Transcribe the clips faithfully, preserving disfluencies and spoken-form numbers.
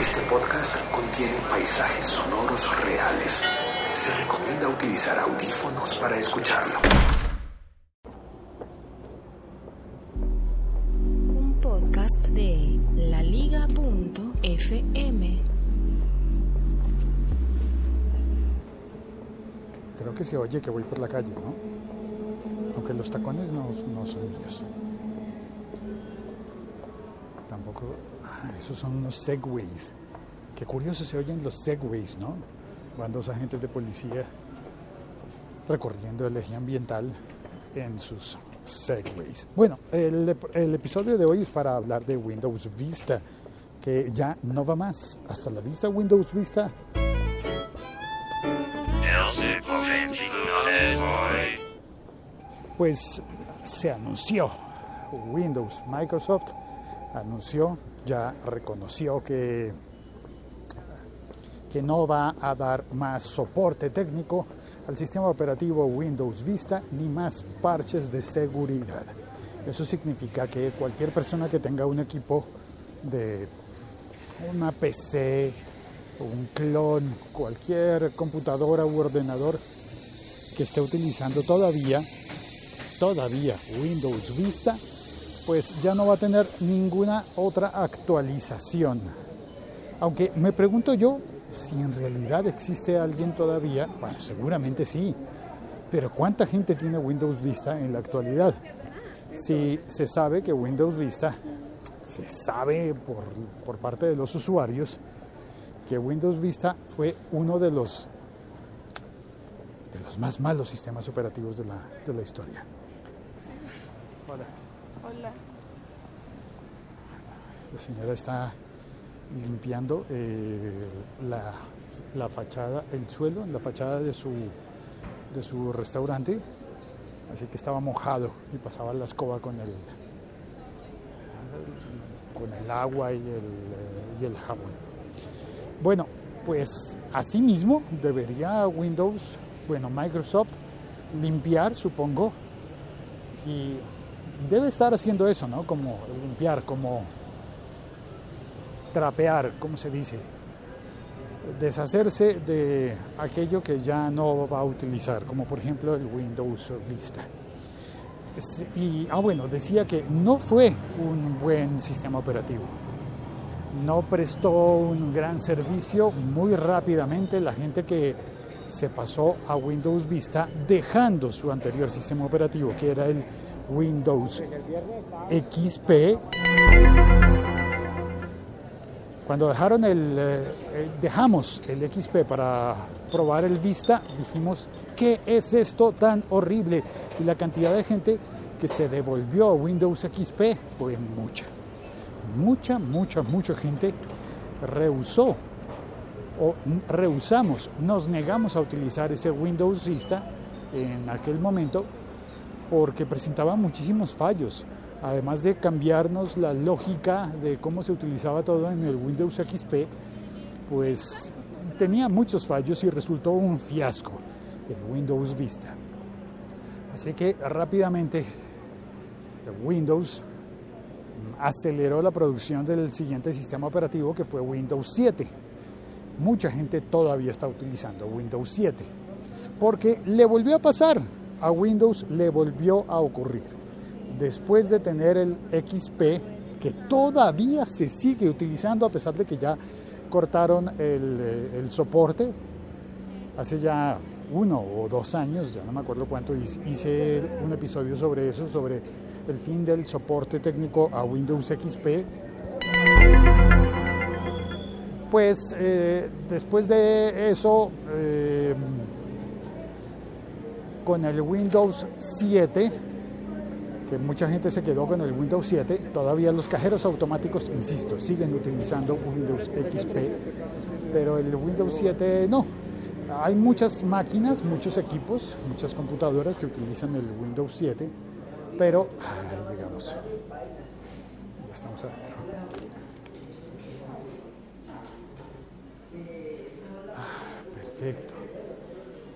Este podcast contiene paisajes sonoros reales. Se recomienda utilizar audífonos para escucharlo. Un podcast de LaLiga punto efe eme. Creo que se oye que voy por la calle, ¿no? Aunque los tacones no, no son míos. Tampoco... Ah, esos son unos segways. Qué curioso se oyen los segways, ¿no? Van dos agentes de policía recorriendo el eje ambiental en sus segways. Bueno, el, el episodio de hoy es para hablar de Windows Vista, que ya no va más. Hasta la vista, Windows Vista. Pues se anunció, Windows, Microsoft anunció, ya reconoció que, que no va a dar más soporte técnico al sistema operativo Windows Vista ni más parches de seguridad. Eso significa que cualquier persona que tenga un equipo de una P C, un clon, cualquier computadora u ordenador que esté utilizando todavía, todavía Windows Vista, pues ya no va a tener ninguna otra actualización. Aunque me pregunto yo si en realidad existe alguien todavía, bueno, seguramente sí, pero ¿cuánta gente tiene Windows Vista en la actualidad? Si se sabe que Windows Vista, se sabe por, por parte de los usuarios, que Windows Vista fue uno de los de los más malos sistemas operativos de la, de la historia. Hola. Hola. La señora está limpiando eh, la, la fachada, el suelo, la fachada de su, de su restaurante, así que estaba mojado y pasaba la escoba con el, con el agua y el, y el jabón. Bueno, pues asimismo debería Windows, bueno, Microsoft, limpiar, supongo, y debe estar haciendo eso, ¿no? Como limpiar, como trapear, ¿cómo se dice? Deshacerse de aquello que ya no va a utilizar, como por ejemplo el Windows Vista. Y, ah, bueno, decía que no fue un buen sistema operativo. No prestó un gran servicio. Muy rápidamente la gente que se pasó a Windows Vista dejando su anterior sistema operativo, que era el Windows X P, cuando dejaron el eh, dejamos el X P para probar el Vista, dijimos, ¿qué es esto tan horrible? Y la cantidad de gente que se devolvió a Windows X P fue mucha. Mucha, mucha, mucha gente rehusó o rehusamos, nos negamos a utilizar ese Windows Vista en aquel momento porque presentaba muchísimos fallos, además de cambiarnos la lógica de cómo se utilizaba todo en el Windows X P, pues tenía muchos fallos y resultó un fiasco el Windows Vista. Así que rápidamente Windows aceleró la producción del siguiente sistema operativo, que fue Windows siete. Mucha gente todavía está utilizando Windows siete porque le volvió a pasar a Windows, le volvió a ocurrir después de tener el X P, que todavía se sigue utilizando a pesar de que ya cortaron el, el soporte hace ya uno o dos años, ya no me acuerdo cuánto. Hice un episodio sobre eso, sobre el fin del soporte técnico a Windows X P. Pues eh, después de eso, eh, con el Windows siete, porque mucha gente se quedó con el Windows siete. Todavía los cajeros automáticos, insisto, siguen utilizando Windows X P, pero el Windows siete no. Hay muchas máquinas, muchos equipos, muchas computadoras que utilizan el Windows siete, pero ahí llegamos. Ya estamos adentro. Ah, perfecto.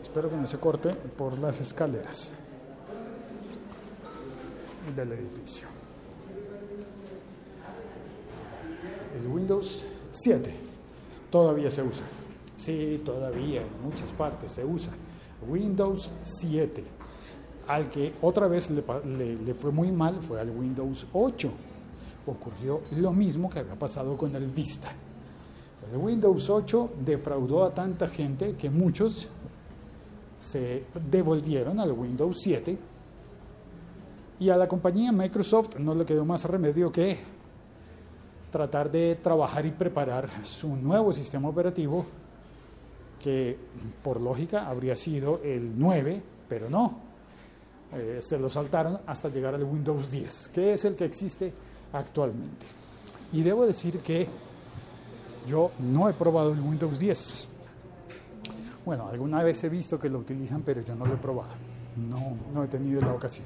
Espero que no se corte por las escaleras del edificio. El Windows siete todavía se usa. Sí, todavía en muchas partes se usa Windows siete. Al que otra vez le, le, le fue muy mal fue al Windows ocho. Ocurrió lo mismo que había pasado con el Vista. El Windows ocho defraudó a tanta gente que muchos se devolvieron al Windows siete, y a la compañía Microsoft no le quedó más remedio que tratar de trabajar y preparar su nuevo sistema operativo, que por lógica habría sido el nueve, pero no, eh, se lo saltaron hasta llegar al Windows diez, que es el que existe actualmente. Y debo decir que yo no he probado el Windows diez. Bueno, alguna vez he visto que lo utilizan, pero yo no lo he probado, no, no he tenido la ocasión,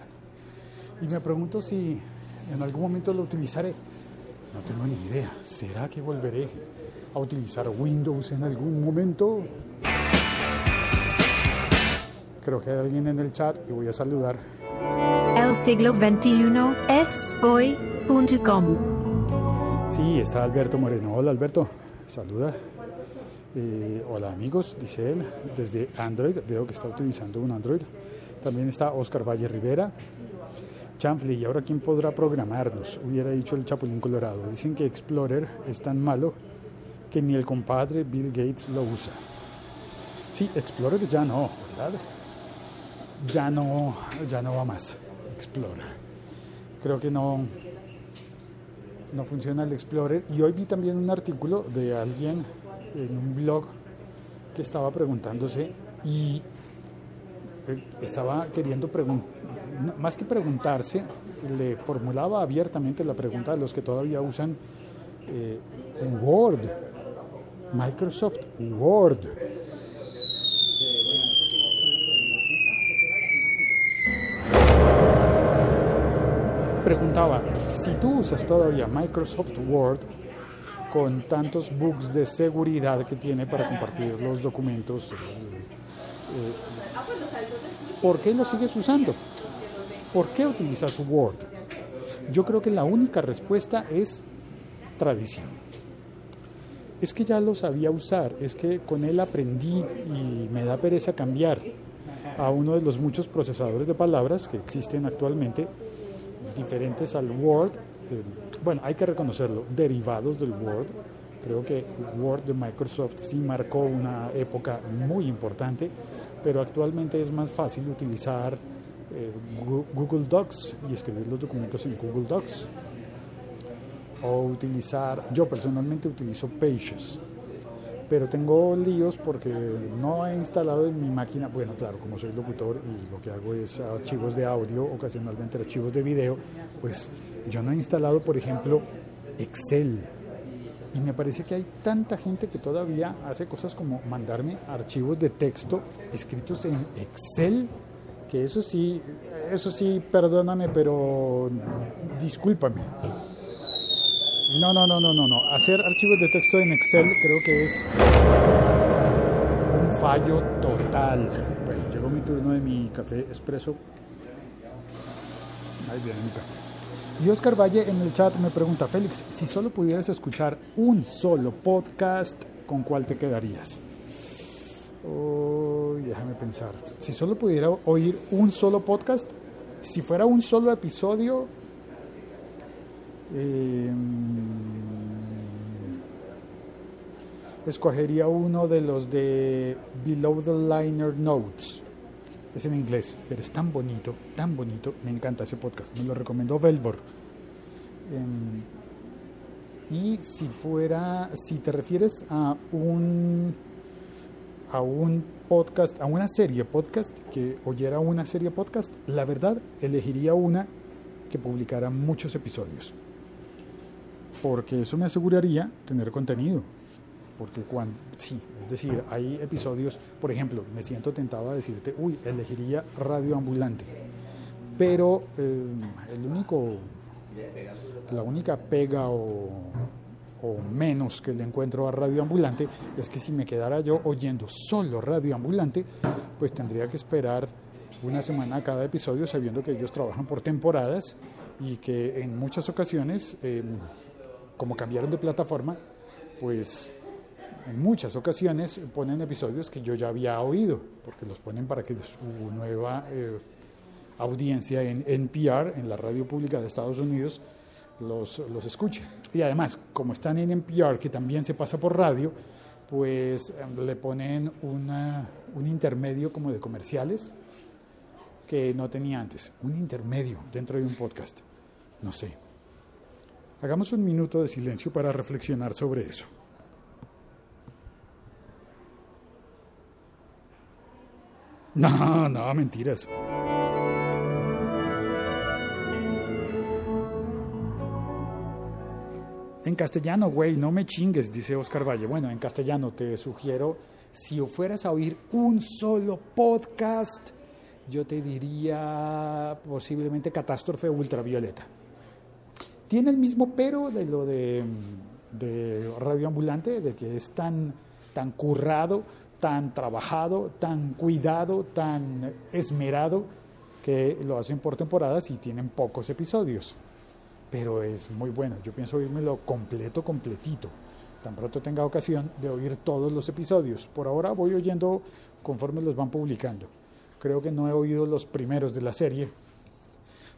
y me pregunto si en algún momento lo utilizaré. No tengo ni idea. ¿Será que volveré a utilizar Windows en algún momento? Creo que hay alguien en el chat y voy a saludar. El siglo veintiuno es hoy punto com. Sí, está Alberto Moreno. Hola, Alberto. Saluda. Eh, hola, amigos, dice él. Desde Android, veo que está utilizando un Android. También está Oscar Valle Rivera. Chanfle, ¿y ahora quién podrá programarnos? Hubiera dicho el Chapulín Colorado. Dicen que Explorer es tan malo que ni el compadre Bill Gates lo usa. Sí, Explorer ya no, ¿verdad? Ya no, ya no va más Explorer. Creo que no, no funciona el Explorer. Y hoy vi también un artículo de alguien en un blog que estaba preguntándose y estaba queriendo preguntar. Más que preguntarse, le formulaba abiertamente la pregunta a los que todavía usan eh, Word, Microsoft Word. Preguntaba, si tú usas todavía Microsoft Word con tantos bugs de seguridad que tiene para compartir los documentos, eh, eh, ¿por qué lo sigues usando? ¿Por qué utilizas Word? Yo creo que la única respuesta es tradición. Es que ya lo sabía usar, es que con él aprendí y me da pereza cambiar a uno de los muchos procesadores de palabras que existen actualmente, diferentes al Word. Bueno, hay que reconocerlo, derivados del Word. Creo que Word de Microsoft sí marcó una época muy importante, pero actualmente es más fácil utilizar Google Docs y escribir los documentos en Google Docs, o utilizar, yo personalmente utilizo Pages, pero tengo líos porque no he instalado en mi máquina, bueno, claro, como soy locutor y lo que hago es archivos de audio, ocasionalmente archivos de video, pues yo no he instalado, por ejemplo, Excel, y me parece que hay tanta gente que todavía hace cosas como mandarme archivos de texto escritos en Excel, que eso sí, eso sí, perdóname, pero discúlpame. No, no, no, no, no, no. Hacer archivos de texto en Excel creo que es un fallo total. Bueno, llegó mi turno de mi café expreso. Ahí viene mi café. Y Oscar Valle en el chat me pregunta, Félix, si solo pudieras escuchar un solo podcast, ¿con cuál te quedarías? Oh, déjame pensar. Si solo pudiera oír un solo podcast, si fuera un solo episodio, eh, escogería uno de los de Below the Liner Notes. Es en inglés, pero es tan bonito, tan bonito. Me encanta ese podcast. Me lo recomendó Velvor. Eh, y si fuera, si te refieres a un a un podcast, a una serie podcast, que oyera una serie podcast, la verdad elegiría una que publicara muchos episodios, porque eso me aseguraría tener contenido. Porque cuando, sí, es decir, hay episodios, por ejemplo, me siento tentado a decirte, uy, elegiría Radio Ambulante, pero eh, el único, la única pega o, o menos que le encuentro a Radio Ambulante es que si me quedara yo oyendo solo Radio Ambulante, pues tendría que esperar una semana a cada episodio, sabiendo que ellos trabajan por temporadas y que en muchas ocasiones, eh, como cambiaron de plataforma, pues en muchas ocasiones ponen episodios que yo ya había oído, porque los ponen para que su nueva eh, audiencia en N P R, en la radio pública de Estados Unidos, los, los escuche. Y además, como están en N P R, que también se pasa por radio, pues le ponen una, un intermedio como de comerciales que no tenía antes. Un intermedio dentro de un podcast. No sé. Hagamos un minuto de silencio para reflexionar sobre eso. No, no, mentiras. En castellano, güey, no me chingues, dice Oscar Valle. Bueno, en castellano te sugiero, si fueras a oír un solo podcast, yo te diría posiblemente Catástrofe Ultravioleta. Tiene el mismo pero de lo de, de Radio Ambulante, de que es tan, tan currado, tan trabajado, tan cuidado, tan esmerado, que lo hacen por temporadas y tienen pocos episodios. Pero es muy bueno. Yo pienso oírmelo completo, completito. Tan pronto tenga ocasión de oír todos los episodios. Por ahora voy oyendo conforme los van publicando. Creo que no he oído los primeros de la serie.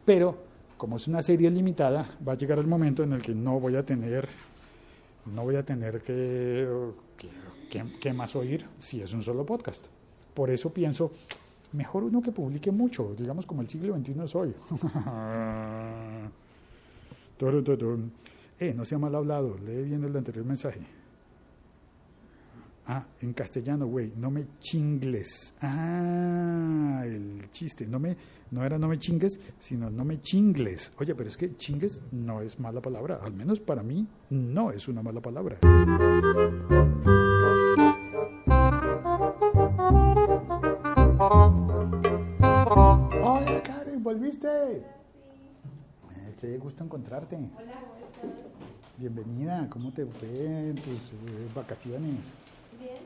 Pero, como es una serie limitada, va a llegar el momento en el que no voy a tener, no voy a tener que... que ¿Qué, ¿Qué más oír si es un solo podcast? Por eso pienso, mejor uno que publique mucho, digamos como el siglo veintiuno es hoy. eh, no sea mal hablado, lee bien el anterior mensaje. Ah, en castellano, güey, no me chingles. Ah, el chiste, no me, no era no me chingues, sino no me chingles. Oye, pero es que chingues no es mala palabra, al menos para mí no es una mala palabra. ¿Volviste? Eh, qué gusto encontrarte. Hola, ¿cómo estás? Bienvenida, ¿cómo te fue en tus eh, vacaciones? Bien.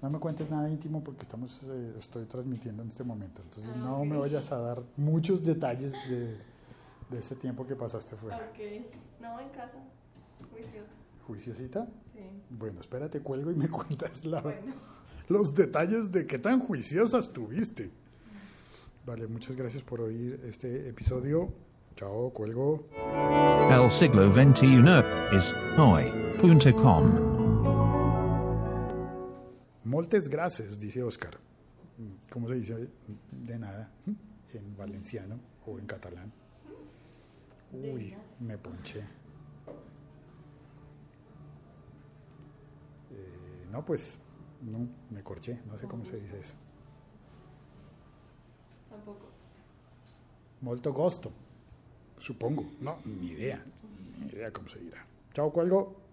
No me cuentes nada íntimo porque estamos, eh, estoy transmitiendo en este momento, entonces ah, no okay. me vayas a dar muchos detalles de, de ese tiempo que pasaste fuera. Ok, no, en casa, juiciosa. ¿Juiciosita? Sí. Bueno, espérate, cuelgo y me cuentas la, bueno. los detalles de qué tan juiciosa estuviste. Vale, muchas gracias por oír este episodio. Chao, cuelgo. El siglo veintiuno is hoy punto com. Moltes gracias, dice Oscar. ¿Cómo se dice? De nada. En valenciano o en catalán. Uy, me ponché. Eh, no, pues, no, me corché. No sé cómo se dice eso. Tampoco. Molto gusto, supongo. No, ni idea. Ni idea cómo se dirá. Chao, cuelgo.